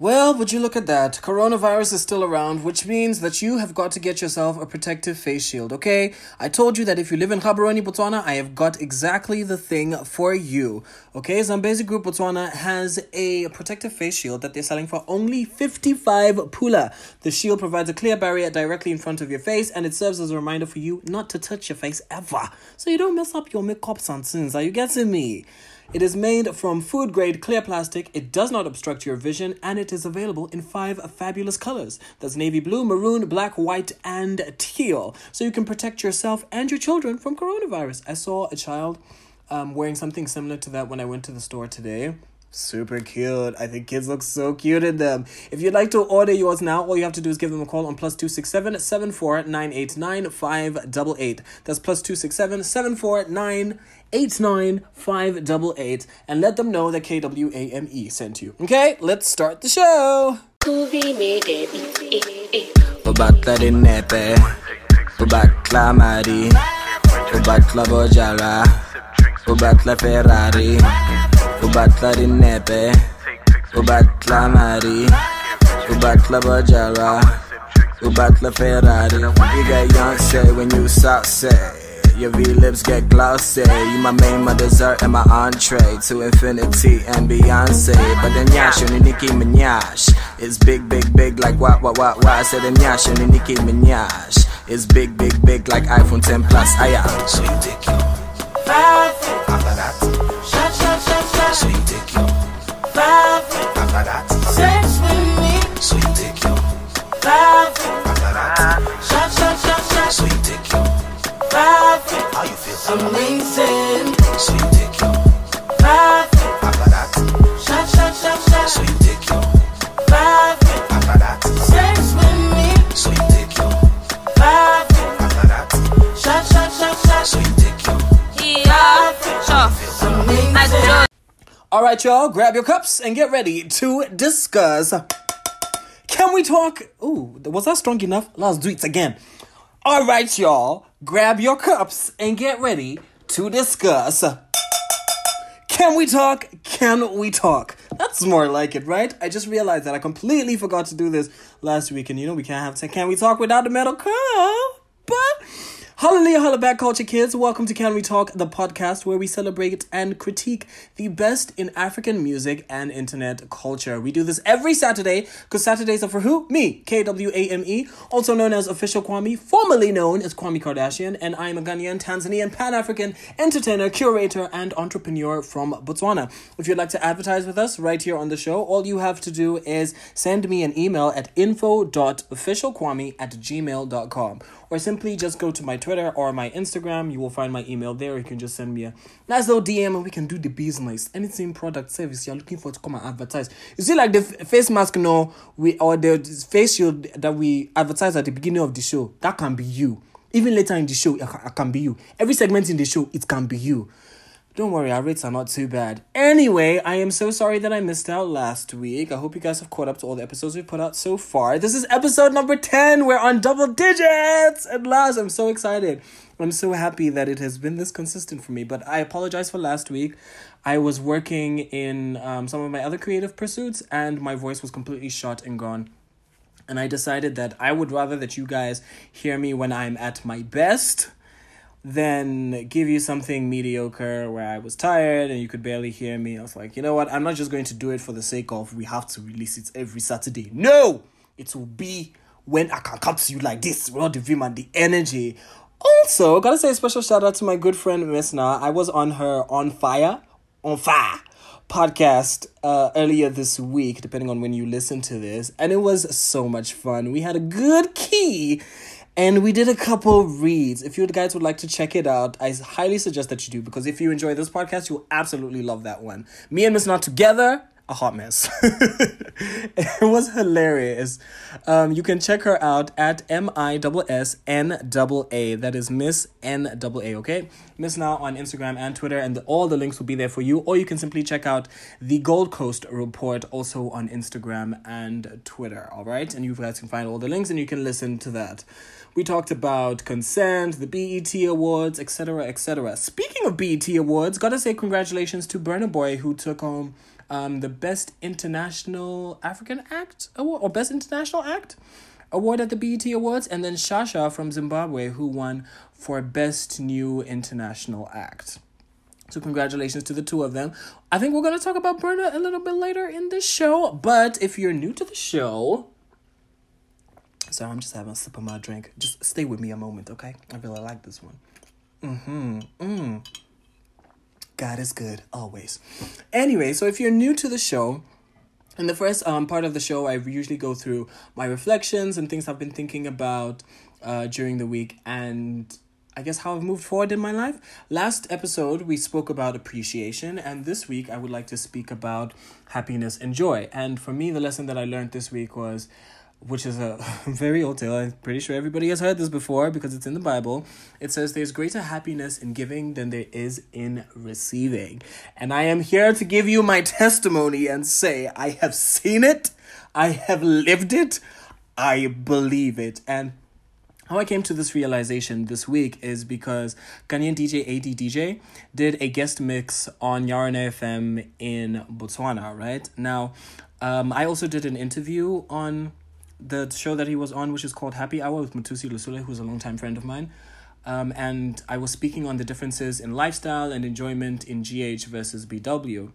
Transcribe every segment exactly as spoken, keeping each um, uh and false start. Well, would you look at that? Coronavirus is still around, which means that you have got to get yourself a protective face shield, okay? I told you that if you live in Khabaroni, Botswana, I have got exactly the thing for you, okay? Zambesi Group Botswana has a protective face shield that they're selling for only fifty-five pula. The shield provides a clear barrier directly in front of your face, and it serves as a reminder for you not to touch your face ever, so you don't mess up your makeup and sins. Are you getting me? It is made from food-grade clear plastic, it does not obstruct your vision, and it is available in five fabulous colors. That's navy blue, maroon, black, white, and teal. So you can protect yourself and your children from coronavirus. I saw a child um, wearing something similar to that when I went to the store today. Super cute. I think kids look so cute in them. If you'd like to order yours now, all you have to do is give them a call on plus two six seven, seven four nine, eight nine five eight eight. That's plus two six seven, seven four nine, eight nine five eight eight, and let them know that K W A M E sent you. Okay, let's start the show. Ubatla dinepe, ubatla mari, ubatla bajara, ubatla Ferrari. You get young say when you say. Your V-lips get glossy. You my main, my dessert, and my entree. To infinity and Beyonce. But then Yash and Nicki Minaj. It's big, big, big like what, what, what, what. I said then Yash and Nicki Minaj. It's big, big, big like iPhone ten plus. Aya. So you take your five. After that. Sha, sha, sha. So you take your love after that. Sex with me. So you take your love after that. Sha sha sha sha. So you take your love. How you feel? Amazing. So you take your love after that. Sha sha sha sha. So you take your love after that. Sex with me. So you take your love after that. Sha sha sha sha. So you take your love. How you feel? Amazing. All right, y'all, grab your cups and get ready to discuss. Can we talk? Ooh, was that strong enough? Let's do it again. All right, y'all, grab your cups and get ready to discuss. Can we talk? Can we talk? That's more like it, right? I just realized that I completely forgot to do this last week, and you know we can't have to. Can we talk without the metal cup? But... Hallelujah, holla back, culture kids. Welcome to Can We Talk, the podcast where we celebrate and critique the best in African music and internet culture. We do this every Saturday, because Saturdays are for who? Me, K W A M E, also known as Official Kwame, formerly known as Kwame Kardashian, and I am a Ghanaian, Tanzanian, Pan-African entertainer, curator, and entrepreneur from Botswana. If you'd like to advertise with us right here on the show, all you have to do is send me an email at info dot official kwame at gmail dot com, or simply just go to my Twitter Twitter or my Instagram. You will find my email there. You can just send me a nice little D M and we can do the business. Anything product service you're looking for to come and advertise. You see, like the f- face mask, you know, we or the face shield that we advertise at the beginning of the show, that can be you. Even later in the show, it can, it can be you. Every segment in the show, it can be you. Don't worry, our rates are not too bad. Anyway, I am so sorry that I missed out last week. I hope you guys have caught up to all the episodes we've put out so far. This is episode number ten. We're on double digits. At last, I'm so excited. I'm so happy that it has been this consistent for me. But I apologize for last week. I was working in um, some of my other creative pursuits and my voice was completely shot and gone. And I decided that I would rather that you guys hear me when I'm at my best then give you something mediocre where I was tired and you could barely hear me. I was like, you know what? I'm not just going to do it for the sake of we have to release it every Saturday. No! It will be when I can come to you like this, with all the vim and the energy. Also, gotta say a special shout out to my good friend Messina. I was on her On Fire, On Fire podcast uh, earlier this week, depending on when you listen to this. And it was so much fun. We had a good key. And we did a couple reads. If you guys would like to check it out, I highly suggest that you do. Because if you enjoy this podcast, you'll absolutely love that one. Me and Miss Not Together, a hot mess. It was hilarious. Um, you can check her out at M I S S N A A. That is Miss N A A, okay? Miss Now on Instagram and Twitter. And all the links will be there for you. Or you can simply check out the Gold Coast Report also on Instagram and Twitter, all right? And you guys can find all the links and you can listen to that. We talked about consent, the B E T Awards, et cetera, et cetera. Speaking of B E T Awards, gotta say congratulations to Burna Boy, who took home um, the Best International African Act Award, or Best International Act Award at the B E T Awards, and then Sha Sha from Zimbabwe, who won for Best New International Act. So congratulations to the two of them. I think we're going to talk about Burna a little bit later in this show, but if you're new to the show... Sorry, I'm just having a sip of my drink. Just stay with me a moment, okay? I really like this one. Mm-hmm. Mm. God is good, always. Anyway, so if you're new to the show... In the first um, part of the show, I usually go through my reflections and things I've been thinking about uh, during the week, and I guess how I've moved forward in my life. Last episode, we spoke about appreciation, and this week I would like to speak about happiness and joy. And for me, the lesson that I learned this week was, which is a very old tale, I'm pretty sure everybody has heard this before because it's in the Bible. It says there's greater happiness in giving than there is in receiving. And I am here to give you my testimony and say, I have seen it, I have lived it, I believe it. And how I came to this realization this week is because Ghanaian D J A D D J did a guest mix on Yarona F M in Botswana, right? Now, um, I also did an interview on... the show that he was on, which is called Happy Hour with Matusi Lusule, who's a longtime friend of mine. Um, and I was speaking on the differences in lifestyle and enjoyment in G H versus B W.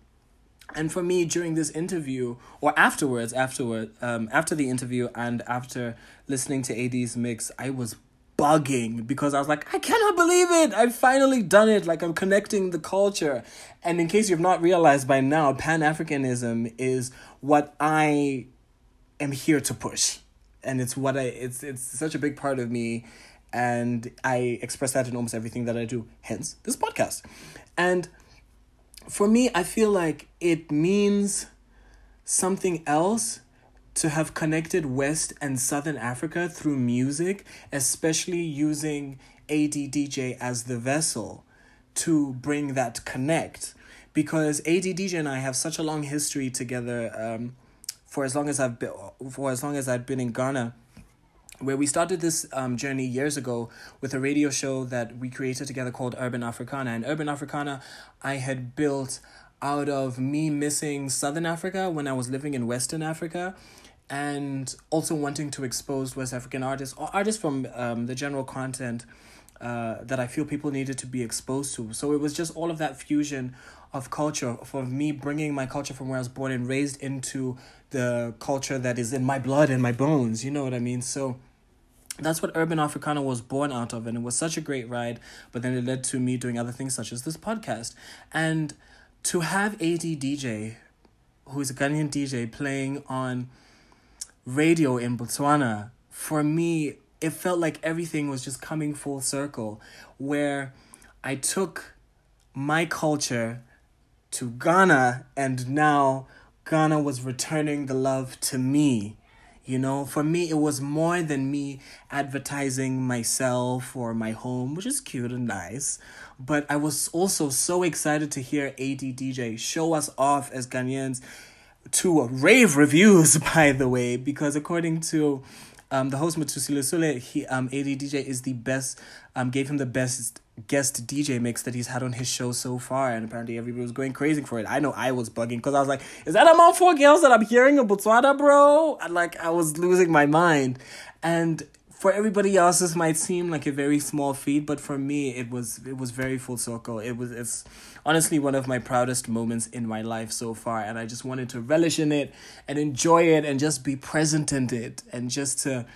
And for me, during this interview, or afterwards, afterward, um, after the interview and after listening to A D's mix, I was bugging because I was like, I cannot believe it. I've finally done it. Like, I'm connecting the culture. And in case you've not realized by now, Pan-Africanism is what I... I'm here to push, and it's what I it's it's such a big part of me, and I express that in almost everything that I do, hence this podcast. And for me, I feel like it means something else to have connected West and Southern Africa through music, especially using A D D J as the vessel to bring that connect, because A D D J and I have such a long history together. um For as long as I've been, for as long as I've been in Ghana, where we started this um journey years ago with a radio show that we created together called Urban Africana. And Urban Africana, I had built out of me missing Southern Africa when I was living in Western Africa, and also wanting to expose West African artists or artists from um the general content uh that I feel people needed to be exposed to. So it was just all of that fusion of culture, for me bringing my culture from where I was born and raised into the culture that is in my blood and my bones, you know what I mean? So that's what Urban Africana was born out of, and it was such a great ride, but then it led to me doing other things such as this podcast. And to have A D D J, who is a Ghanaian D J, playing on radio in Botswana, for me, it felt like everything was just coming full circle, where I took my culture to Ghana, and now Ghana was returning the love to me. You know, for me, it was more than me advertising myself or my home, which is cute and nice. But I was also so excited to hear A D D J show us off as Ghanaians to rave reviews, by the way, because according to um, the host, Matusi Lusule, he um, A D D J is the best, um, gave him the best guest D J mix that he's had on his show so far, and apparently everybody was going crazy for it. I know I was bugging because I was like, is that among four girls that I'm hearing in Botswana, bro? And like, I was losing my mind. And for everybody else, this might seem like a very small feat, but for me, it was it was very full circle. It was it's honestly one of my proudest moments in my life so far, and I just wanted to relish in it and enjoy it and just be present in it, and just to,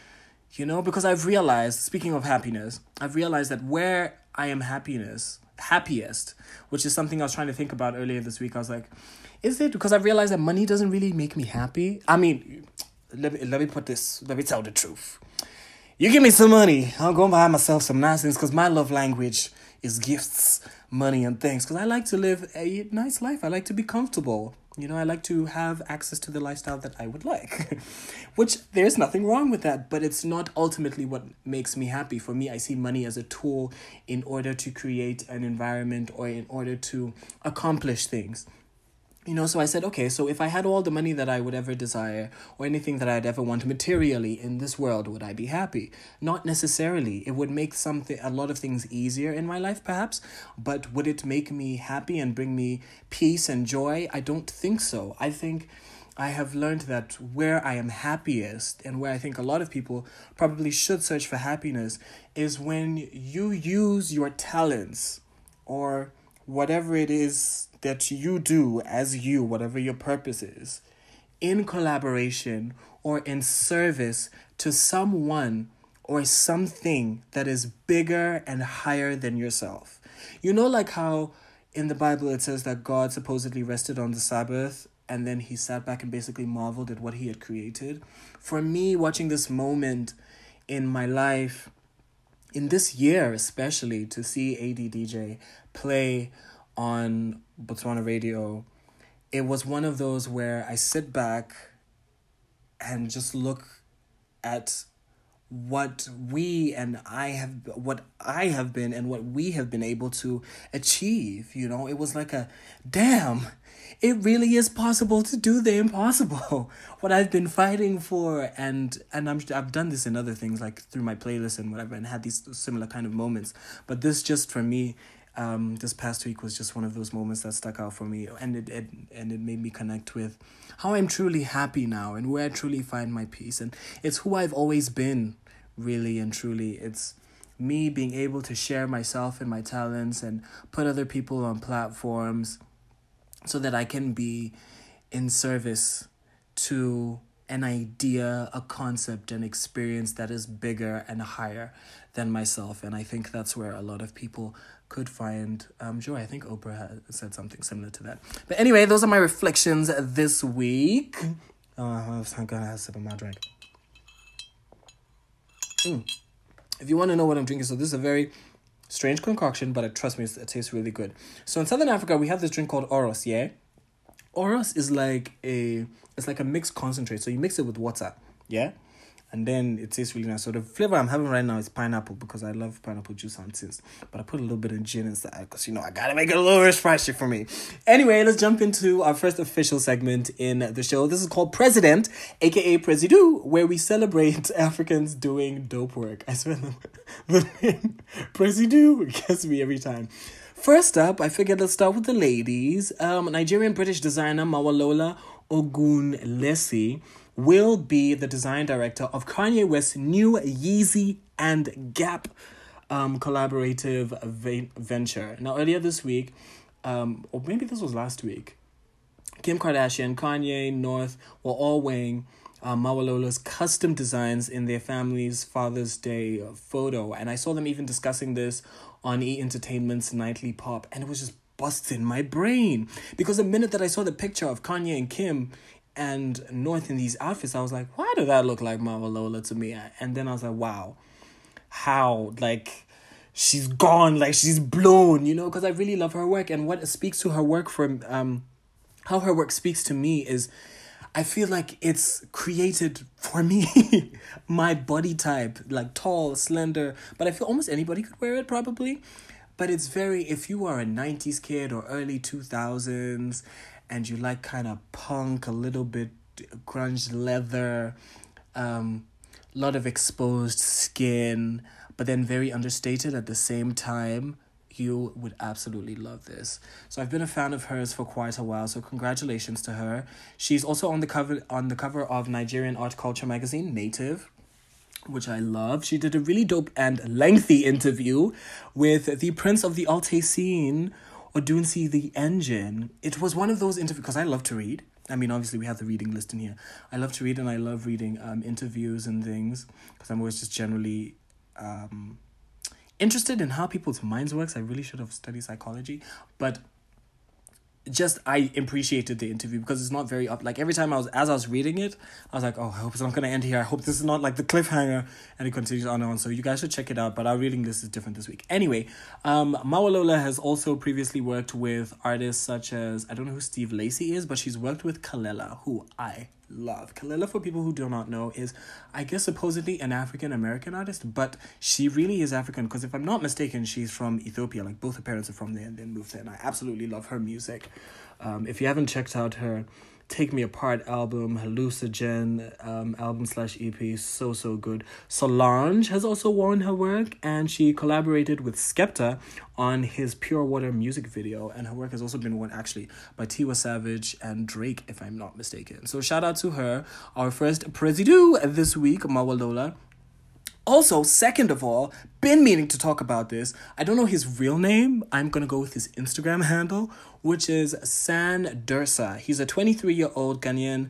you know, because I've realized, speaking of happiness, I've realized that where I am happiness, happiest, which is something I was trying to think about earlier this week. I was like, is it? Because I realized that money doesn't really make me happy. I mean, let me, let me put this, let me tell the truth. You give me some money, I'll go and buy myself some nice things, because my love language is gifts, money, and things. Because I like to live a nice life. I like to be comfortable. You know, I like to have access to the lifestyle that I would like, which there's nothing wrong with that, but it's not ultimately what makes me happy. For me, I see money as a tool in order to create an environment or in order to accomplish things. You know, so I said, okay, so if I had all the money that I would ever desire or anything that I'd ever want materially in this world, would I be happy? Not necessarily. It would make something, a lot of things easier in my life, perhaps, but would it make me happy and bring me peace and joy? I don't think so. I think I have learned that where I am happiest and where I think a lot of people probably should search for happiness is when you use your talents or whatever it is that you do as you, whatever your purpose is, in collaboration or in service to someone or something that is bigger and higher than yourself. You know, like how in the Bible it says that God supposedly rested on the Sabbath and then he sat back and basically marveled at what he had created. For me, watching this moment in my life, in this year especially, to see A D D J play on Botswana radio, it was one of those where I sit back and just look at what we and I have, what I have been and what we have been able to achieve. You know, it was like a, damn, it really is possible to do the impossible. What I've been fighting for, and and I'm I've done this in other things like through my playlist and whatever, and had these similar kind of moments. But this just for me, Um, this past week was just one of those moments that stuck out for me, and it, it and it made me connect with how I'm truly happy now and where I truly find my peace. And it's who I've always been, really and truly. It's me being able to share myself and my talents and put other people on platforms so that I can be in service to an idea, a concept, an experience that is bigger and higher than myself. And I think that's where a lot of people could find um, joy. I think Oprah had said something similar to that. But anyway, those are my reflections this week. Oh, thank God I have a sip of my drink. Mm. If you want to know what I'm drinking, so this is a very strange concoction, but it, trust me, it tastes really good. So in Southern Africa, we have this drink called Oros, yeah? Oros is like a, it's like a mixed concentrate. So you mix it with water, yeah? And then it tastes really nice. So the flavor I'm having right now is pineapple, because I love pineapple juice on tins. But I put a little bit of gin inside because, you know, I got to make it a little spicy for me. Anyway, let's jump into our first official segment in the show. This is called President, a k a. Prezi Do, where we celebrate Africans doing dope work. I swear the, the name Prezi Do gets me every time. First up, I figured let's start with the ladies. Um, Nigerian-British designer Mowalola Ogunlesi will be the design director of Kanye West's new Yeezy and Gap um, collaborative ve- venture. Now, earlier this week, um, or maybe this was last week, Kim Kardashian, Kanye, North were all weighing uh, Mowalola's custom designs in their family's Father's Day photo. And I saw them even discussing this on E! Entertainment's Nightly Pop. And it was just busting my brain. Because the minute that I saw the picture of Kanye and Kim and North in these outfits, I was like, why did that look like Mowalola to me? And then I was like, wow, how? Like, she's gone, like, she's blown, you know, because I really love her work. And what speaks to her work from, um, how her work speaks to me is, I feel like it's created for me, my body type, like tall, slender, but I feel almost anybody could wear it probably. But it's very, if you are a nineties kid or early two thousands, and you like kind of punk, a little bit grunge leather, um, lot of exposed skin, but then very understated at the same time, you would absolutely love this. So I've been a fan of hers for quite a while, so congratulations to her. She's also on the cover on the cover of Nigerian art culture magazine, Native, which I love. She did a really dope and lengthy interview with the Prince of the Alte scene, Odunsi the Engine. It was one of those interviews, because I love to read. I mean, obviously, we have the reading list in here. I love to read, and I love reading um, interviews and things, because I'm always just generally um, interested in how people's minds works. I really should have studied psychology, but just I appreciated the interview, because it's not very up. Like, every time I was, as I was reading it, I was like, oh, I hope it's not going to end here. I hope this is not like the cliffhanger. And it continues on and on. So you guys should check it out. But our reading list is different this week. Anyway, um, Mowalola has also previously worked with artists such as, I don't know who Steve Lacy is, but she's worked with Kelela, who I love. Kelela, for people who do not know, is, I guess, supposedly an African-American artist, but she really is African, because if I'm not mistaken, she's from Ethiopia. Like, both her parents are from there and then moved there, and I absolutely love her music. Um, if you haven't checked out her Take Me Apart album, Hallucinogen um, album slash E P, so, so good. Solange has also worn her work, and she collaborated with Skepta on his Pure Water music video, and her work has also been worn, actually, by Tiwa Savage and Drake, if I'm not mistaken. So shout out to her. Our first Presidu this week, Mowalola. Also, second of all, been meaning to talk about this. I don't know his real name. I'm going to go with his Instagram handle, which is San Dursa. He's a twenty-three-year-old Ghanaian.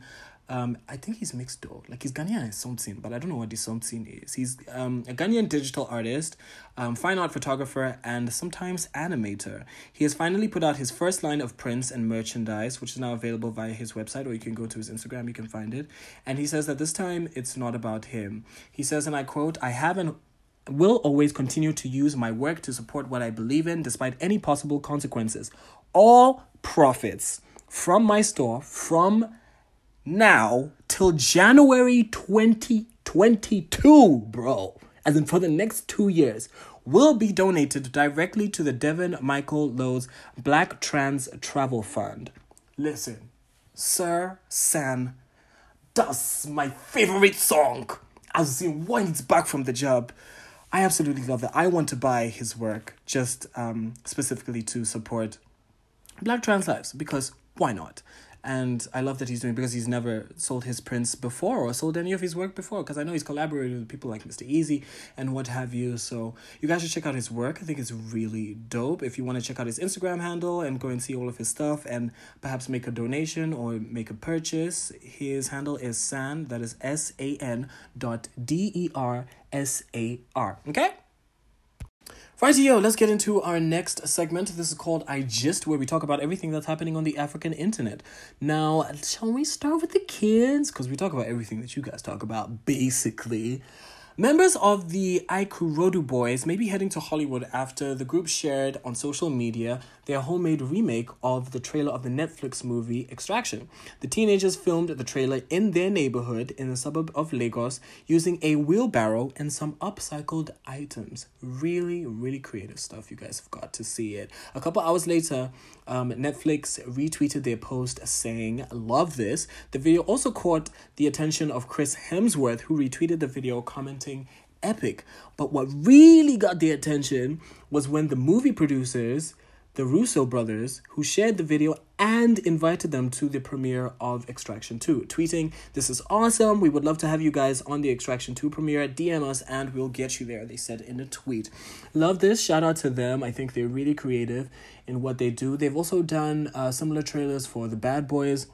Um, I think he's mixed, though. Like, he's Ghanaian or something, but I don't know what this something is. He's um, a Ghanaian digital artist, um, fine art photographer, and sometimes animator. He has finally put out his first line of prints and merchandise, which is now available via his website, or you can go to his Instagram, you can find it. And he says that this time, it's not about him. He says, and I quote, I haven't... will always continue to use my work to support what I believe in, despite any possible consequences. All profits from my store, from now till January twenty twenty-two, bro, as in for the next two years, will be donated directly to the Devon Michael Lowe's Black Trans Travel Fund. Listen, Sir San, that's my favorite song. As in, when he's back from the job, I absolutely love that. I want to buy his work just um, specifically to support Black trans lives, because why not? And I love that he's doing, because he's never sold his prints before or sold any of his work before, because I know he's collaborated with people like Mister Yeezy and what have you. So you guys should check out his work. I think it's really dope. If you want to check out his Instagram handle and go and see all of his stuff and perhaps make a donation or make a purchase, his handle is San, that is S A N dot D E R S A R. Okay? Righty, yo, let's get into our next segment. This is called I Gist, where we talk about everything that's happening on the African internet. Now, shall we start with the kids? Because we talk about everything that you guys talk about, basically. Members of the Ikorodu Boys may be heading to Hollywood after the group shared on social media their homemade remake of the trailer of the Netflix movie Extraction. The teenagers filmed the trailer in their neighborhood in the suburb of Lagos using a wheelbarrow and some upcycled items. Really, really creative stuff. You guys have got to see it. A couple hours later, um, Netflix retweeted their post saying, love this. The video also caught the attention of Chris Hemsworth, who retweeted the video commenting, epic. But what really got their attention was when the movie producers, the Russo brothers, who shared the video and invited them to the premiere of Extraction two, tweeting, this is awesome, we would love to have you guys on the Extraction two premiere, D M us and we'll get you there, they said in a tweet. Love this, shout out to them. I think they're really creative in what they do. They've also done uh, similar trailers for the Bad Boys,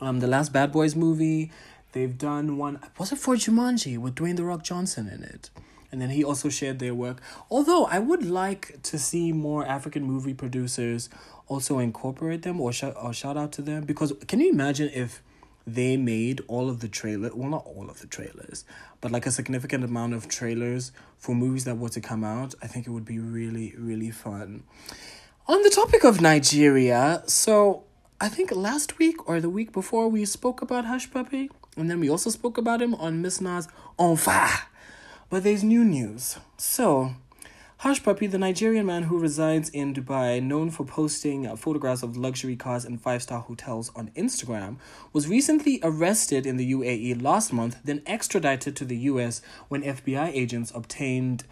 um, the last Bad Boys movie. They've done one, was it for Jumanji, with Dwayne The Rock Johnson in it? And then he also shared their work. Although I would like to see more African movie producers also incorporate them, or, sh- or shout out to them. Because can you imagine if they made all of the trailers, well, not all of the trailers, but like a significant amount of trailers for movies that were to come out? I think it would be really, really fun. On the topic of Nigeria, so I think last week or the week before we spoke about Hushpuppi. And then we also spoke about him on Miss Nas On Fire. But there's new news. So, Hushpuppi, the Nigerian man who resides in Dubai, known for posting photographs of luxury cars and five-star hotels on Instagram, was recently arrested in the U A E last month, then extradited to the U S when F B I agents obtained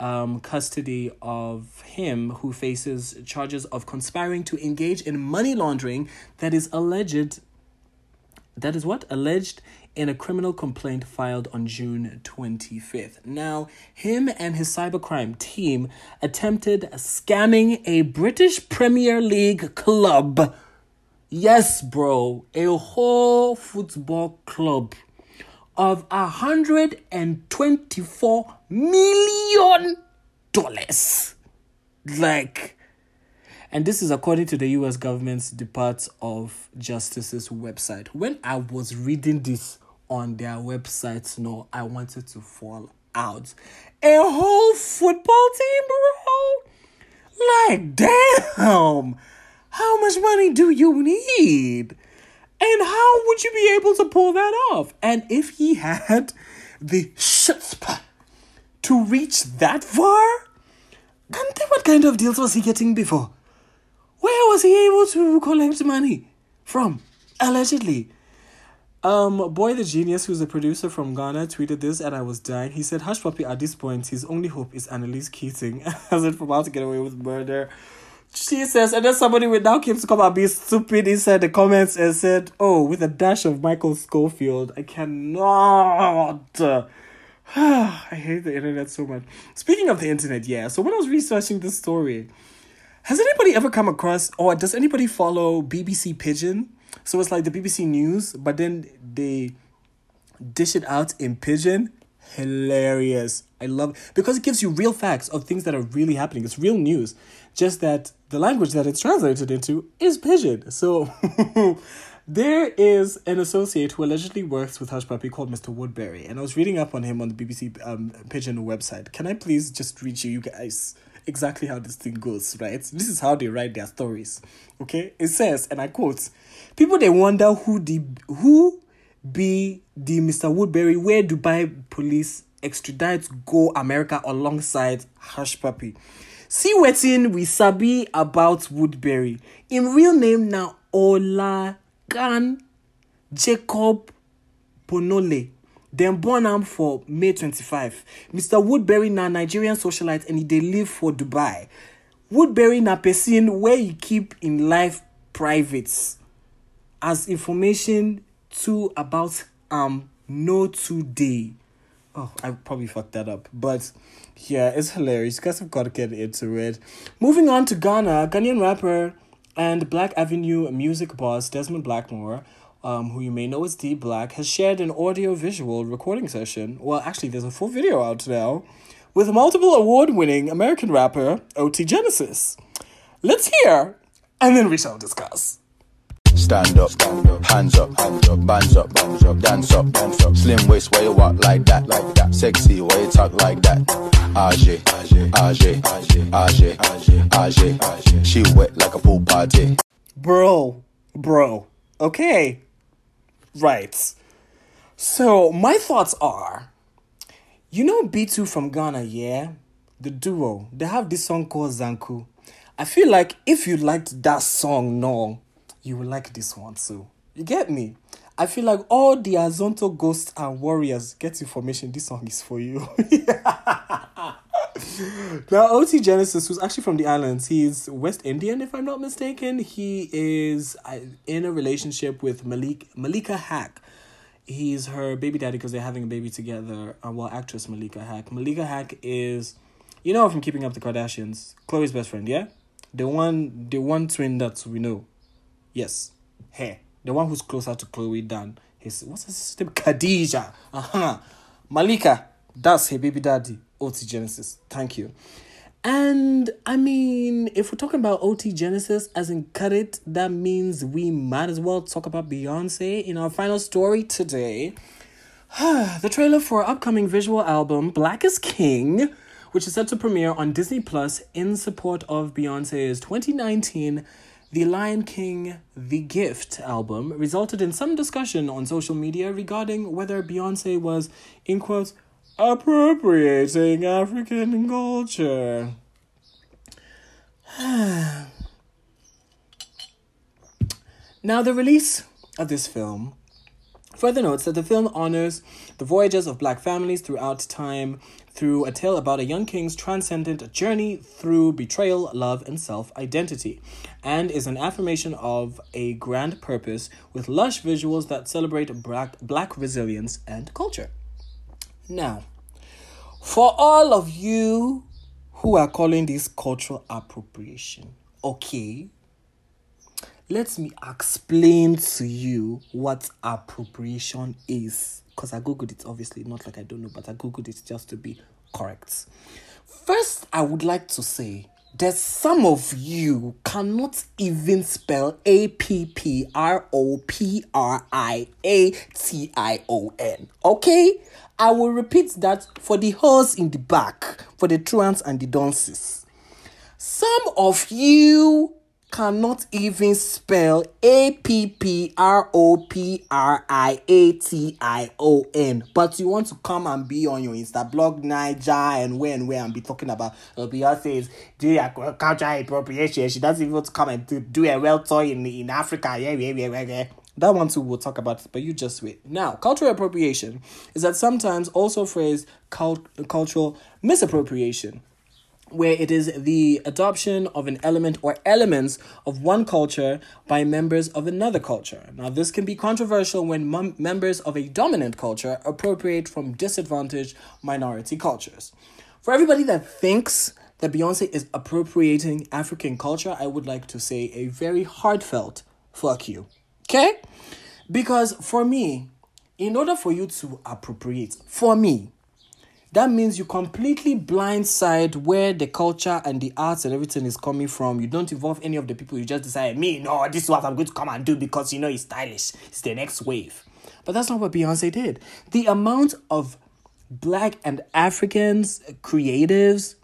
um, custody of him, who faces charges of conspiring to engage in money laundering that is alleged... That is what? Alleged in a criminal complaint filed on June twenty-fifth. Now, him and his cybercrime team attempted scamming a British Premier League club. Yes, bro, a whole football club of one hundred twenty-four million dollars. Like... And this is according to the U S government's Department of Justice's website. When I was reading this on their website, no, I wanted to fall out. A whole football team, bro? Like, damn! How much money do you need? And how would you be able to pull that off? And if he had the chutzpah to reach that far, and then what kind of deals was he getting before? Where was he able to collect money from? Allegedly. Um, Boy the Genius, who's a producer from Ghana, tweeted this and I was dying. He said, Hushpuppi, at this point, his only hope is Annalise Keating, as if about to get away with murder. She says, and then somebody will now came to come and be stupid inside the comments and said, oh, with a dash of Michael Schofield, I cannot. I hate the internet so much. Speaking of the internet, yeah, so when I was researching this story, has anybody ever come across, or does anybody follow B B C Pidgin? So it's like the B B C News, but then they dish it out in Pidgin. Hilarious. I love it. Because it gives you real facts of things that are really happening. It's real news. Just that the language that it's translated into is Pidgin. So there is an associate who allegedly works with Hushpuppi called Mister Woodbury. And I was reading up on him on the B B C um, Pidgin website. Can I please just read you, you guys, exactly how this thing goes, right? This is how they write their stories, okay? It says, and I quote, people, they wonder who the who be the Mister Woodbury, where Dubai police extradites go America alongside Hushpuppi. See wetin we sabi about Woodbury. In real name na Olakan Jacob Ponole. Dem born am for May twenty-fifth. Mister Woodbury na Nigerian socialite and he dey live for Dubai. Woodbury na person where he keep in life private, as information too about um no today. Oh, I probably fucked that up. But yeah, it's hilarious. You guys have got to get into it. Moving on to Ghana, Ghanaian rapper and Black Avenue music boss Desmond Blackmore, Um, who you may know as D Black, has shared an audio-visual recording session. Well, actually, there's a full video out now with multiple award-winning American rapper O T Genasis. Let's hear, and then we shall discuss. Stand up, stand up, hands up, hands up, bands up, bands up, dance up, dance up. Slim waist, where you walk like that, like that. Sexy, where you talk like that. Ajay, Ajay, Ajay, Ajay, Ajay, Ajay, Ajay. She wet like a pool party. Bro, bro, okay. Right. So, my thoughts are, you know B two from Ghana, yeah? The duo, they have this song called Zanku. I feel like if you liked that song, no, you will like this one too. You get me? I feel like all the Azonto ghosts and warriors get information. This song is for you. Now, O T Genasis, who's actually from the islands, he's West Indian, if I'm not mistaken. He is in a relationship with Malik, Malika Haqq. He's her baby daddy because they're having a baby together. Uh, well, actress Malika Haqq. Malika Haqq is, you know, from Keeping Up the Kardashians, Khloe's best friend, yeah? The one, the one twin that we know. Yes, her. The one who's closer to Khloe than his, what's his sister? Khadija. Uh-huh. Malika, that's her baby daddy. O T Genasis, thank you. And I mean, if we're talking about O T Genasis as in cut it, that means we might as well talk about Beyonce in our final story today. The trailer for her upcoming visual album, Black is King, which is set to premiere on Disney Plus in support of Beyonce's twenty nineteen The Lion King, The Gift album, resulted in some discussion on social media regarding whether Beyonce was, in quotes, appropriating African culture. Now, the release of this film further notes that the film honors the voyages of Black families throughout time through a tale about a young king's transcendent journey through betrayal, love, and self-identity, and is an affirmation of a grand purpose with lush visuals that celebrate black, black resilience and culture. Now, for all of you who are calling this cultural appropriation, okay, let me explain to you what appropriation is. Because I Googled it, obviously, not like I don't know, but I Googled it just to be correct. First, I would like to say that some of you cannot even spell A P P R O P R I A T I O N, okay? I will repeat that for the hoes in the back, for the truants and the dunces. Some of you cannot even spell A P P R O P R I A T I O N. But you want to come and be on your Insta blog, Naija, and where and where, and be talking about uh, Beyonce's cultural appropriation. She doesn't even want to come and do, do a real tour in, in Africa. Yeah, yeah, yeah, yeah. That one too, we'll talk about, but you just wait. Now, cultural appropriation is that sometimes also phrased cult- cultural misappropriation, where it is the adoption of an element or elements of one culture by members of another culture. Now, this can be controversial when mem- members of a dominant culture appropriate from disadvantaged minority cultures. For everybody that thinks that Beyoncé is appropriating African culture, I would like to say a very heartfelt fuck you. Okay? Because for me, in order for you to appropriate, for me, that means you completely blindside where the culture and the arts and everything is coming from. You don't involve any of the people. You just decide, me, no, this is what I'm going to come and do because, you know, it's stylish. It's the next wave. But that's not what Beyoncé did. The amount of Black and Africans, creatives,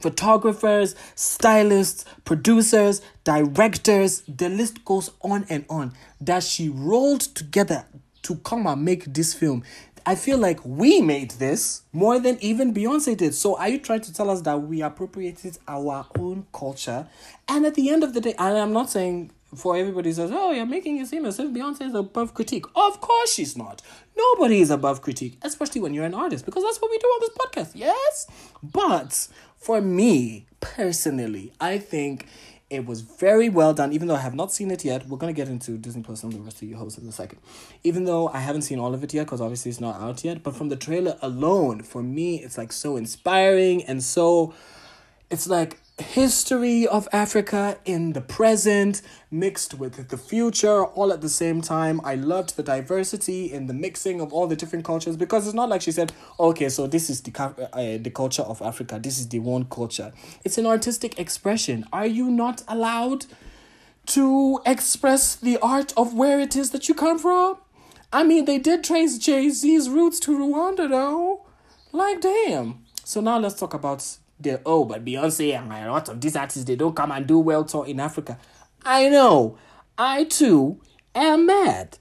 photographers, stylists, producers, directors, the list goes on and on, that she rolled together to come and make this film. I feel like we made this more than even Beyoncé did. So are you trying to tell us that we appropriated our own culture? And at the end of the day, and I'm not saying for everybody says, oh, you're making it seem as if Beyoncé is above critique. Of course she's not. Nobody is above critique, especially when you're an artist, because that's what we do on this podcast, yes? But for me, personally, I think it was very well done, even though I have not seen it yet. We're going to get into Disney Plus and the rest of you hosts in a second. Even though I haven't seen all of it yet, because obviously it's not out yet. But from the trailer alone, for me, it's like so inspiring and so... It's like history of Africa in the present mixed with the future all at the same time. I loved the diversity in the mixing of all the different cultures, because it's not like she said, okay, so this is the uh, the culture of Africa. This is the one culture. It's an artistic expression. Are you not allowed to express the art of where it is that you come from? I mean, they did trace Jay-Z's roots to Rwanda, though. Like, damn. So now let's talk about... The, oh, but Beyoncé and a lot of these artists, they don't come and do well tour in Africa. I know. I too am mad.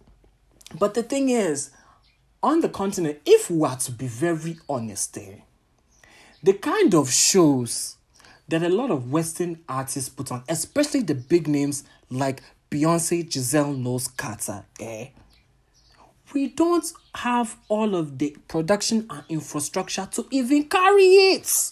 But the thing is, on the continent, if we are to be very honest there, the kind of shows that a lot of Western artists put on, especially the big names like Beyoncé, Giselle Knowles Carter, eh? We don't have all of the production and infrastructure to even carry it.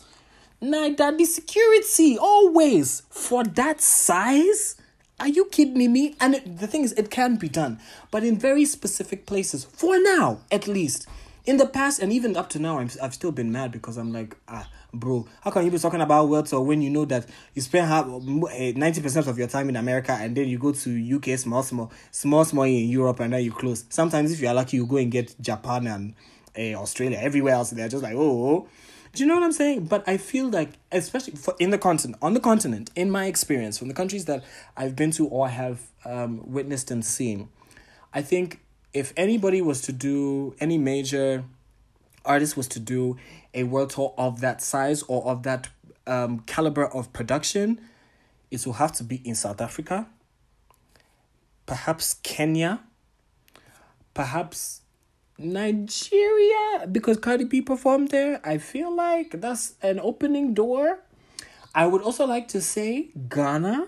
Neither the security, always, for that size? Are you kidding me? And it, the thing is, it can be done, but in very specific places, for now, at least. In the past, and even up to now, I'm, I've still been mad, because I'm like, ah, bro, how can you be talking about world tour when you know that you spend half, ninety percent of your time in America, and then you go to U K, small, small, small, small in Europe, and then you close. Sometimes, if you're lucky, you go and get Japan and uh, Australia, everywhere else, they're just like, oh. Do you know what I'm saying? But I feel like, especially for in the continent, on the continent, in my experience, from the countries that I've been to or have um, witnessed and seen, I think if anybody was to do, any major artist was to do a world tour of that size or of that um, caliber of production, it will have to be in South Africa, perhaps Kenya, perhaps Nigeria, because Cardi B performed there. I feel like that's an opening door. I would also like to say Ghana,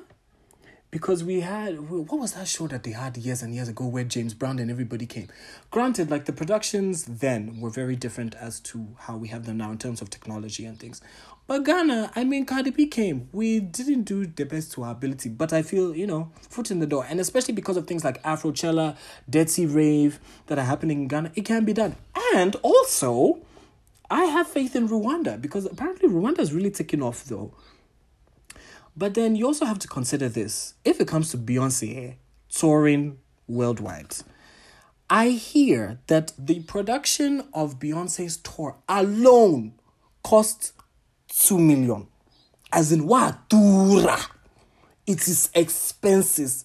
because we had, what was that show that they had years and years ago where James Brown and everybody came? Granted, like the productions then were very different as to how we have them now in terms of technology and things. But Ghana, I mean, Cardi B came. We didn't do the best to our ability, but I feel, you know, foot in the door. And especially because of things like Afrochella, Dead Sea Rave that are happening in Ghana, it can be done. And also, I have faith in Rwanda, because apparently Rwanda is really taking off though. But then you also have to consider this. If it comes to Beyoncé touring worldwide, I hear that the production of Beyoncé's tour alone costs Two million, as in watura. It is expenses.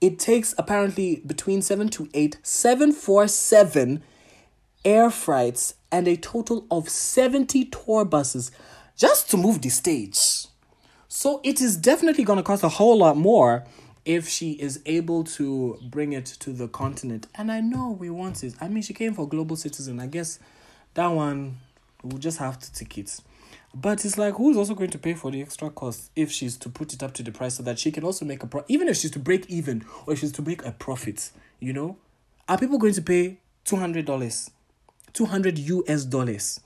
It takes apparently between seven to eight, seven four seven, air flights and a total of seventy tour buses, just to move the stage. So it is definitely going to cost a whole lot more if she is able to bring it to the continent. And I know we want it. I mean, she came for Global Citizen. I guess that one, we'll just have to take it. But it's like, who's also going to pay for the extra cost if she's to put it up to the price so that she can also make a profit? Even if she's to break even or if she's to make a profit, you know? Are people going to pay two hundred dollars, two hundred U S dollars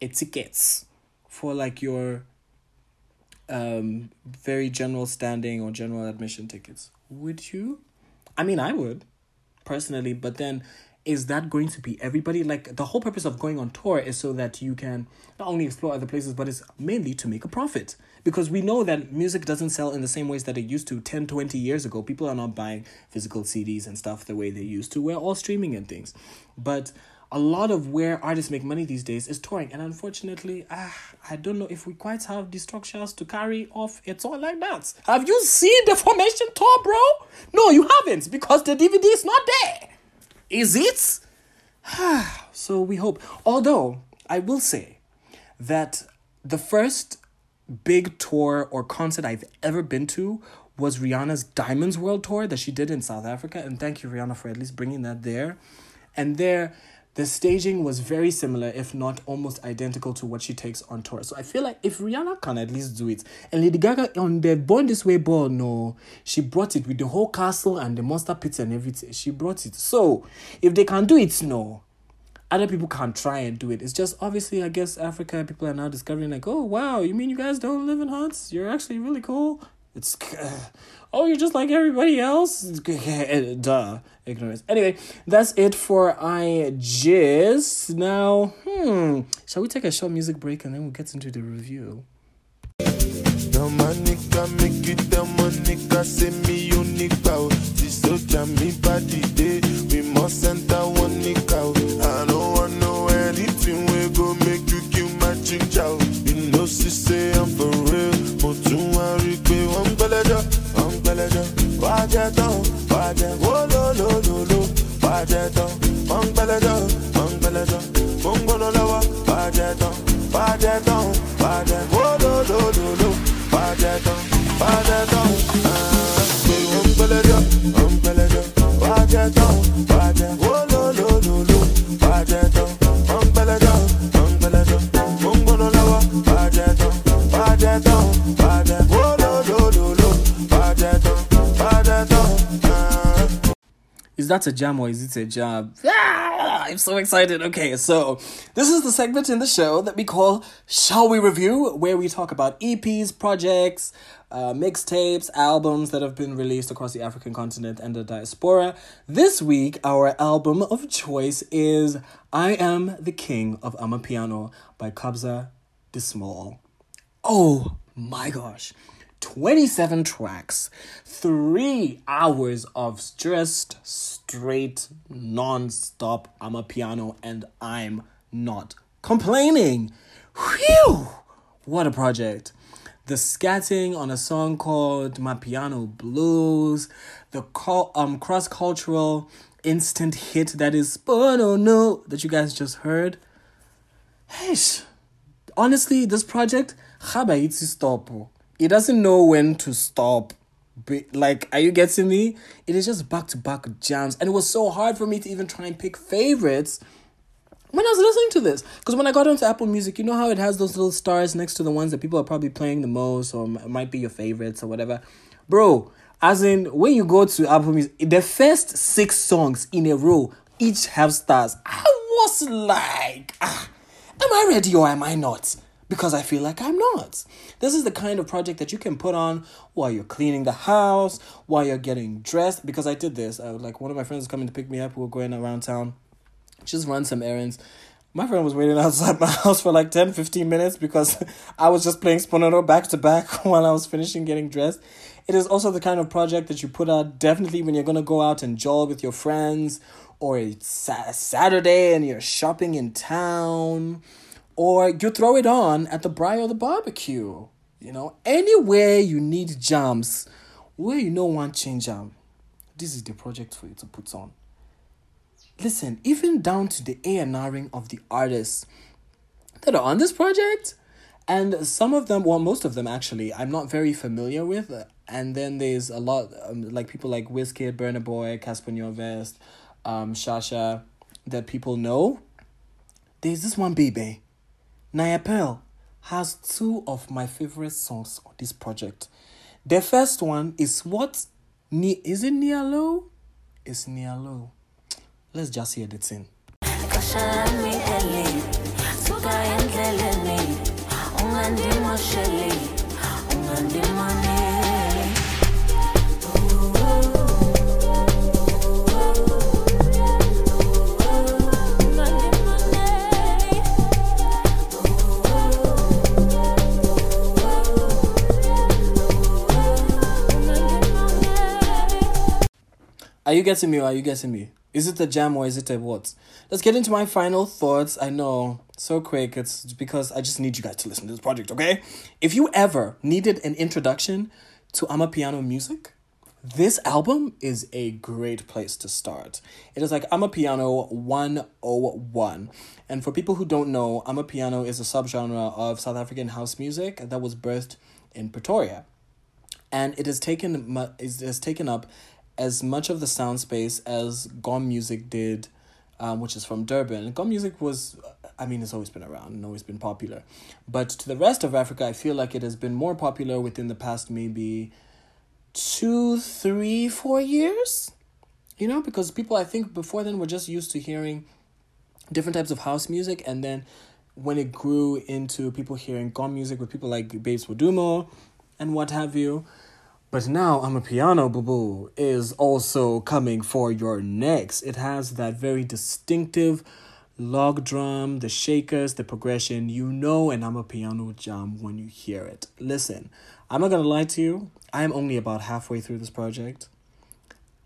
a ticket for like your um very general standing or general admission tickets? Would you? I mean, I would, personally. But then, is that going to be everybody? Like, the whole purpose of going on tour is so that you can not only explore other places, but it's mainly to make a profit. Because we know that music doesn't sell in the same ways that it used to ten, twenty years ago. People are not buying physical C Ds and stuff the way they used to. We're all streaming and things. But a lot of where artists make money these days is touring. And unfortunately, ah, I don't know if we quite have the structures to carry off a tour like that. Have you seen the Formation tour, bro? No, you haven't, because the D V D is not there. Is it? So we hope. Although, I will say that the first big tour or concert I've ever been to was Rihanna's Diamonds World Tour that she did in South Africa. And thank you, Rihanna, for at least bringing that there. And there, the staging was very similar, if not almost identical to what she takes on tour. So I feel like if Rihanna can at least do it, and Lady Gaga on the Born This Way ball, no, she brought it with the whole castle and the monster pits and everything. She brought it. So if they can do it, no, other people can try and do it. It's just obviously, I guess, Africa people are now discovering like, oh, wow, you mean you guys don't live in huts? You're actually really cool. It's, uh, oh, you're just like everybody else. Duh. Ignorance. Anyway, that's it for I Jizz. Now, hmm, shall we take a short music break and then we'll get into the review? That's a jam, or is it a jab? Ah, I'm so excited. Okay, so this is the segment in the show that we call Shall We Review, where we talk about E Ps, projects, uh, mixtapes, albums that have been released across the African continent and the diaspora. This week, our album of choice is I Am the King of Amapiano by Kabza De Small. Oh my gosh. twenty-seven tracks, three hours of just straight non-stop Amapiano, and I'm not complaining. Whew! What a project. The scatting on a song called Mapiano Blues, the co- um cross-cultural instant hit that is oh no no that you guys just heard. Hey, honestly, this project, Khabaroni stop. It doesn't know when to stop. Like, are you getting me? It is just back-to-back jams. And it was so hard for me to even try and pick favorites when I was listening to this. Because when I got onto Apple Music, you know how it has those little stars next to the ones that people are probably playing the most or might be your favorites or whatever. Bro, as in, when you go to Apple Music, the first six songs in a row each have stars. I was like, ah, am I ready or am I not? Because I feel like I'm not. This is the kind of project that you can put on while you're cleaning the house, while you're getting dressed. Because I did this. I was like, one of my friends was coming to pick me up. We were going around town. Just run some errands. My friend was waiting outside my house for like ten, fifteen minutes because I was just playing Sponoro back to back while I was finishing getting dressed. It is also the kind of project that you put out definitely when you're going to go out and jog with your friends, or it's a Saturday and you're shopping in town. Or you throw it on at the braai or the barbecue. You know, anywhere you need jams, where you know one change jam, this is the project for you to put on. Listen, even down to the A and R-ing of the artists that are on this project, And some of them, well, most of them actually, I'm not very familiar with. And then there's a lot, um, like people like Wizkid, Burna Boy, Casper Nyovest, um, Sha Sha, that people know. There's this one baby, Naya Pearl, has two of my favorite songs on this project. The first one is what, Ni- is it Nialo? It's Nialo. Let's just hear the thing. Are you getting me or are you getting me? Is it a jam or is it a what? Let's get into my final thoughts. I know, so quick. It's because I just need you guys to listen to this project, okay? If you ever needed an introduction to Amapiano music, this album is a great place to start. It is like Amapiano one oh one. And for people who don't know, Amapiano is a subgenre of South African house music that was birthed in Pretoria. And it has taken, it has taken up as much of the sound space as Gom music did, um, which is from Durban. Gom music was, I mean, it's always been around and always been popular. But to the rest of Africa, I feel like it has been more popular within the past maybe two, three, four years. You know, because people, I think, before then were just used to hearing different types of house music. And then when it grew into people hearing Gom music with people like Babes Wodumo and what have you. But now Amapiano, boo-boo, is also coming for your necks. It has that very distinctive log drum, the shakers, the progression. You know an Amapiano jam when you hear it. Listen, I'm not going to lie to you. I'm only about halfway through this project.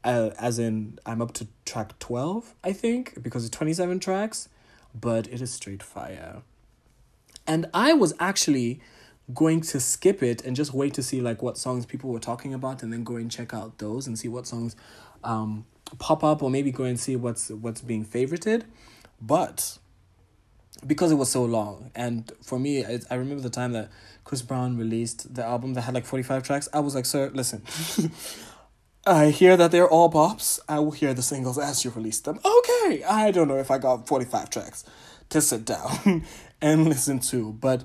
Uh, as in, I'm up to track twelve, I think, because it's twenty-seven tracks. But it is straight fire. And I was actually going to skip it and just wait to see like what songs people were talking about and then go and check out those and see what songs um pop up, or maybe go and see what's what's being favorited. But because it was so long, and for me, I, I remember the time that Chris Brown released the album that had like forty-five tracks. I was like, sir, listen, I hear that they're all bops. I will hear the singles as you release them. Okay, I don't know if I got forty-five tracks to sit down and listen to, but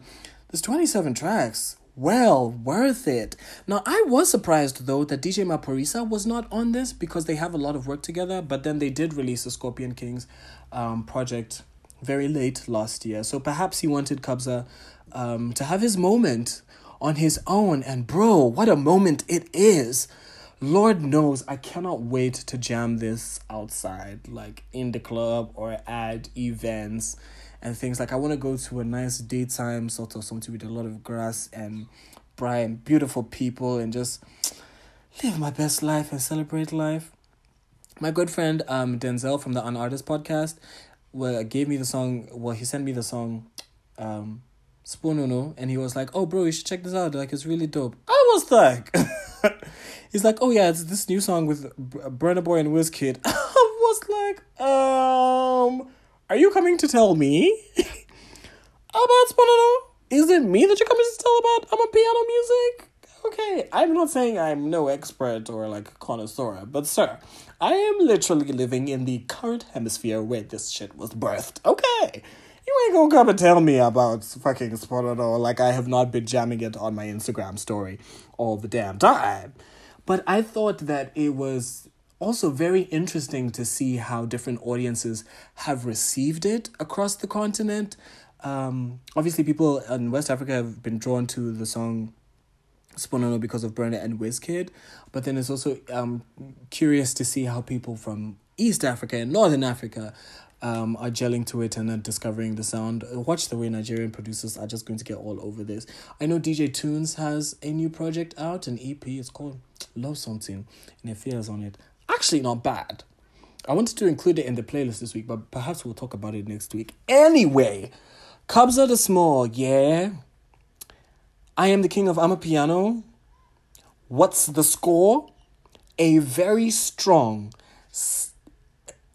there's twenty-seven tracks. Well worth it. Now, I was surprised, though, that D J Maphorisa was not on this, because they have a lot of work together. But then they did release the Scorpion Kings um, project very late last year. So perhaps he wanted Kabza um, to have his moment on his own. And bro, what a moment it is. Lord knows, I cannot wait to jam this outside, like in the club or at events and things. Like, I want to go to a nice daytime sort of something with a lot of grass and bright and beautiful people and just live my best life and celebrate life. My good friend um Denzel from the Unartist podcast well, gave me the song, well, he sent me the song um, Spoonuno, and he was like, oh, bro, you should check this out. Like, it's really dope. I was like... He's like, oh, yeah, it's this new song with Burna Boy and Wizkid. I was like, um... are you coming to tell me about Sponono? Is it me that you're coming to tell about Amapiano music? Okay, I'm not saying I'm no expert or like connoisseur, but sir, I am literally living in the current hemisphere where this shit was birthed. Okay, you ain't gonna come and tell me about fucking Sponono like I have not been jamming it on my Instagram story all the damn time. But I thought that it was also very interesting to see how different audiences have received it across the continent. Um, obviously, people in West Africa have been drawn to the song Sponono because of Burna and Wizkid. But then it's also um, curious to see how people from East Africa and Northern Africa um, are gelling to it and are discovering the sound. Watch the way Nigerian producers are just going to get all over this. I know D J Tunes has a new project out, an E P. It's called Love Something, and it feels on it. Actually, not bad. I wanted to include it in the playlist this week, but perhaps we'll talk about it next week. Anyway, Kabza the Small, yeah. I am the king of Amapiano. What's the score? A very strong,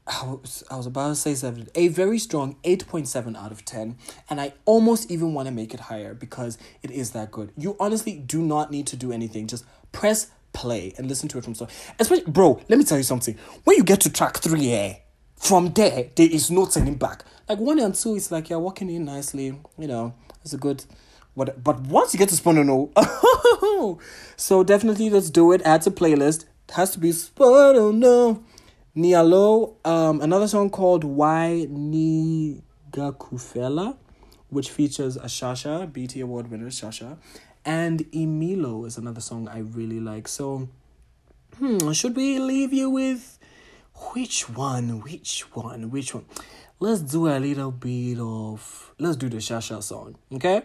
I was, I was about to say seven, a very strong eight point seven out of ten. And I almost even want to make it higher because it is that good. You honestly do not need to do anything. Just press play and listen to it from start. Especially, bro, let me tell you something. When you get to track three, yeah, from there, there is no turning back. Like one and two, it's like you're walking in nicely. You know, it's a good... But, but once you get to Sponono... So definitely, let's do it. Add to playlist. It has to be Sponono. Nialo, um, another song called Why Niga Kufela, which features a Sha Sha, B E T Award winner Sha Sha, and Emilo is another song I really like. So, hmm, should we leave you with which one? Which one? Which one? Let's do a little bit of. Let's do the Sha Sha song, okay?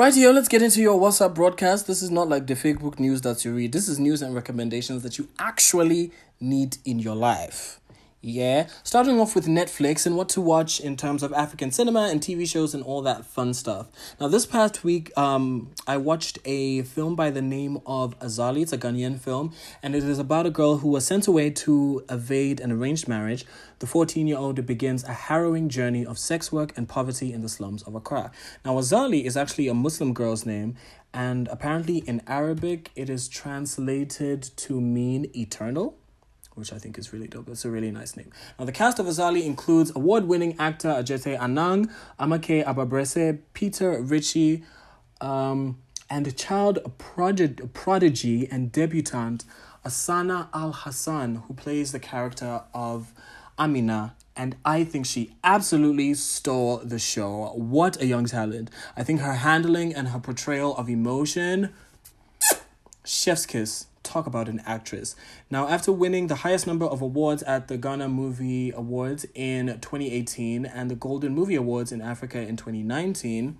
Right here, let's get into your WhatsApp broadcast. This is not like the Facebook news that you read. This is news and recommendations that you actually need in your life. Yeah. Starting off with Netflix and what to watch in terms of African cinema and T V shows and all that fun stuff. Now, this past week, um, I watched a film by the name of Azali. It's a Ghanaian film. And it is about a girl who was sent away to evade an arranged marriage. The fourteen-year-old begins a harrowing journey of sex work and poverty in the slums of Accra. Now, Azali is actually a Muslim girl's name, and apparently in Arabic, it is translated to mean eternal, which I think is really dope. It's a really nice name. Now, the cast of Azali includes award-winning actor Ajete Anang, Amake Ababrese, Peter Ritchie, um, and a child prod- prodigy and debutante Asana Al-Hassan, who plays the character of Amina, and I think she absolutely stole the show. What a young talent. I think her handling and her portrayal of emotion, chef's kiss. Talk about an actress. Now, after winning the highest number of awards at the Ghana Movie Awards in twenty eighteen and the Golden Movie Awards in Africa in twenty nineteen,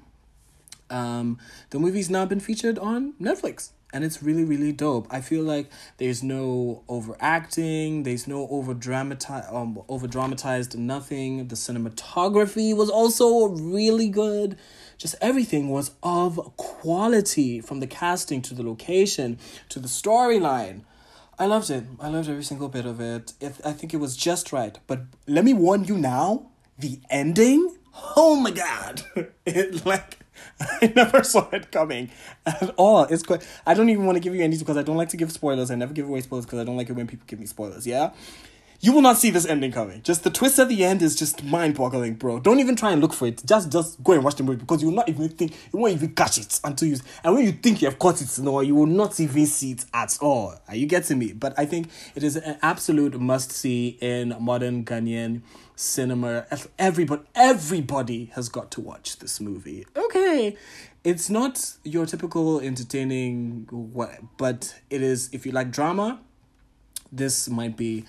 um, the movie's now been featured on Netflix. And it's really, really dope. I feel like there's no overacting. There's no over-dramati- um, over-dramatized nothing. The cinematography was also really good. Just everything was of quality, from the casting to the location to the storyline. I loved it. I loved every single bit of it. it. I think it was just right. But let me warn you now, the ending? Oh my God. It like... I never saw it coming at all. It's quite. I don't even want to give you any because I don't like to give spoilers. I never give away spoilers because I don't like it when people give me spoilers. Yeah, you will not see this ending coming. Just the twist at the end is just mind-boggling, bro. Don't even try and look for it. Just, just go and watch the movie because you will not even think you won't even catch it until you. And when you think you have caught it, no, you will not even see it at all. Are you getting me? But I think it is an absolute must-see in modern Ghanaian cinema. Everybody, everybody has got to watch this movie. Okay, it's not your typical entertaining, what, but it is. If you like drama, this might be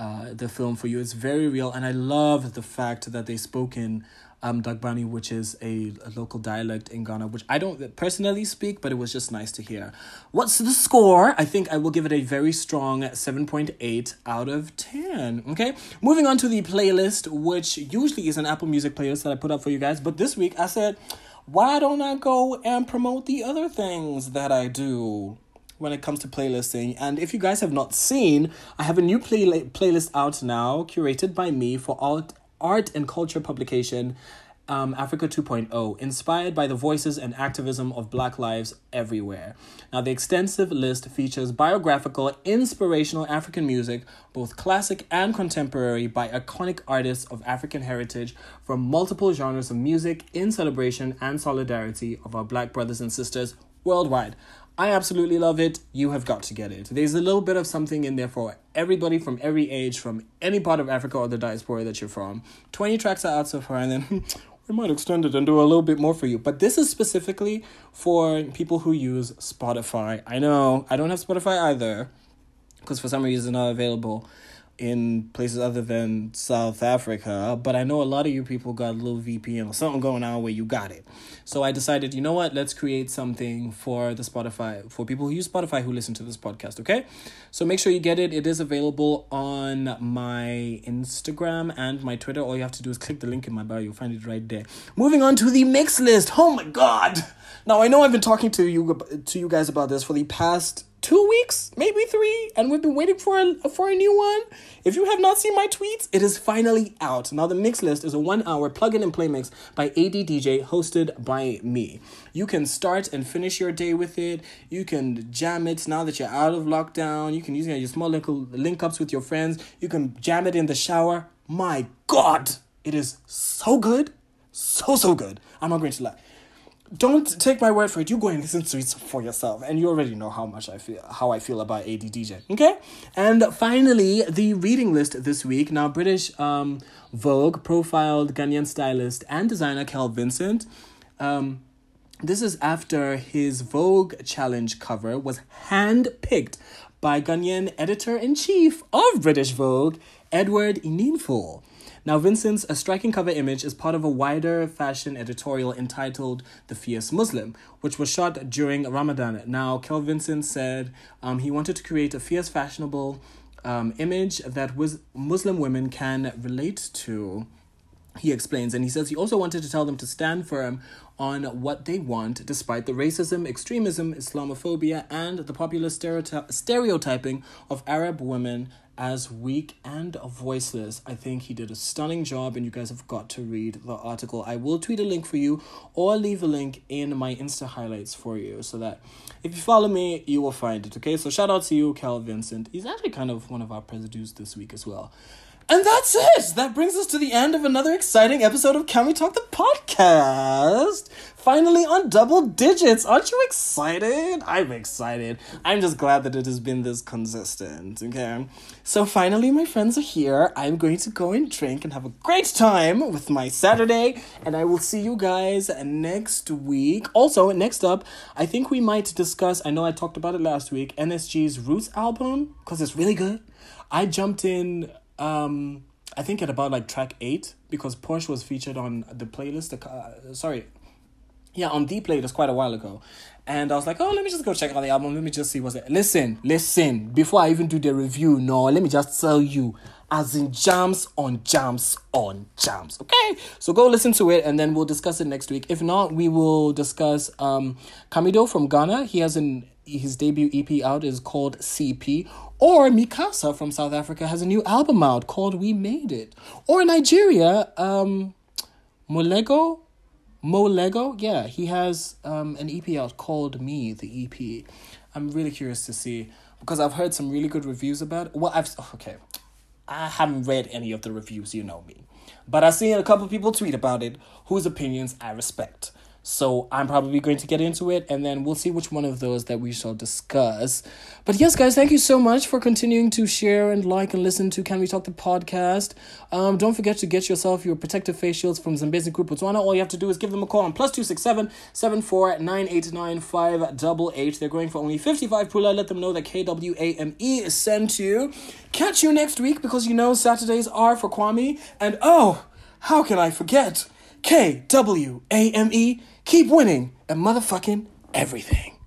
uh, the film for you. It's very real, and I love the fact that they spoke in um Dagbani, which is a, a local dialect in Ghana, which I don't personally speak, but it was just nice to hear. What's the score? I think I will give it a very strong seven point eight out of ten, okay? Moving on to the playlist, which usually is an Apple Music playlist that I put up for you guys, but this week I said, why don't I go and promote the other things that I do when it comes to playlisting? And if you guys have not seen, I have a new play- playlist out now, curated by me for all... art and culture publication um, Africa two point oh, inspired by the voices and activism of Black lives everywhere. Now, the extensive list features biographical, inspirational African music, both classic and contemporary, by iconic artists of African heritage from multiple genres of music in celebration and solidarity of our Black brothers and sisters worldwide. I absolutely love it. You have got to get it. There's a little bit of something in there for everybody from every age, from any part of Africa or the diaspora that you're from. twenty tracks are out so far, and then we might extend it and do a little bit more for you. But this is specifically for people who use Spotify. I know, I don't have Spotify either. because for some reason are available in places other than South Africa. But I know a lot of you people got a little V P N or something going on where you got it. So I decided, you know what, let's create something for the Spotify, for people who use Spotify who listen to this podcast, okay? So make sure you get it. It is available on my Instagram and my Twitter. All you have to do is click the link in my bio. You'll find it right there. Moving on to the mix list. Oh my God. Now, I know I've been talking to you to you guys about this for the past two weeks, maybe three, and we've been waiting for a, for a new one. If you have not seen my tweets, it is finally out. Now, the mix list is a one-hour plug-in-and-play mix by A D D J, hosted by me. You can start and finish your day with it. You can jam it now that you're out of lockdown. You can use, you know, your small little link-ups with your friends. You can jam it in the shower. My God, it is so good. So, so good. I'm not going to lie. Don't take my word for it. You go and listen to it for yourself. And you already know how much I feel, how I feel about A D D J. Okay? And finally, the reading list this week. Now, British um, Vogue profiled Ghanaian stylist and designer Kel Vincent. Um, this is after his Vogue Challenge cover was handpicked by Ghanaian editor-in-chief of British Vogue, Edward Eninful. Now, Vincent's a striking cover image is part of a wider fashion editorial entitled The Fierce Muslim, which was shot during Ramadan. Now, Kel Vincent said um, he wanted to create a fierce, fashionable um, image that was Muslim women can relate to, he explains. And he says he also wanted to tell them to stand firm on what they want, despite the racism, extremism, Islamophobia, and the popular stereoty- stereotyping of Arab women as weak and voiceless. I think he did a stunning job, and you guys have got to read the article. I will tweet a link for you or leave a link in my Insta highlights for you, so that if you follow me, you will find it, okay? So shout out to you, Kel Vincent. He's actually kind of one of our presidues this week as well. And that's it! That brings us to the end of another exciting episode of Can We Talk the Podcast? Finally on double digits. Aren't you excited? I'm excited. I'm just glad that it has been this consistent, okay? So finally, my friends are here. I'm going to go and drink and have a great time with my Saturday, and I will see you guys next week. Also, next up, I think we might discuss, I know I talked about it last week, N S G's Roots album, because it's really good. I jumped in... Um, I think at about like track eight, because Porsche was featured on the playlist, uh, sorry, yeah, on the playlist quite a while ago. And I was like, oh, let me just go check out the album. Let me just see what's it. Listen, listen, before I even do the review, no, let me just tell you, as in jams on jams on jams, okay? So go listen to it, and then we'll discuss it next week. If not, we will discuss um, Kamido from Ghana. He has an his debut E P out, is called C P. Or Mikasa from South Africa has a new album out called We Made It. Or Nigeria, um, Molego, Molego, yeah, he has um, an E P out called Me, the E P. I'm really curious to see, because I've heard some really good reviews about it. Well, I've, okay, I haven't read any of the reviews, you know me. But I've seen a couple of people tweet about it whose opinions I respect. So I'm probably going to get into it, and then we'll see which one of those that we shall discuss. But yes, guys, thank you so much for continuing to share and like and listen to Can We Talk the Podcast. Um, don't forget to get yourself your protective face shields from Zambesi Group Botswana. All you have to do is give them a call on plus two six seven, seven four nine, eight nine five eight eight. They're going for only fifty-five pula. Let them know that K W A M E is sent you. Catch you next week, because you know Saturdays are for Kwame. And oh, how can I forget? K W A M E, keep winning and motherfucking everything.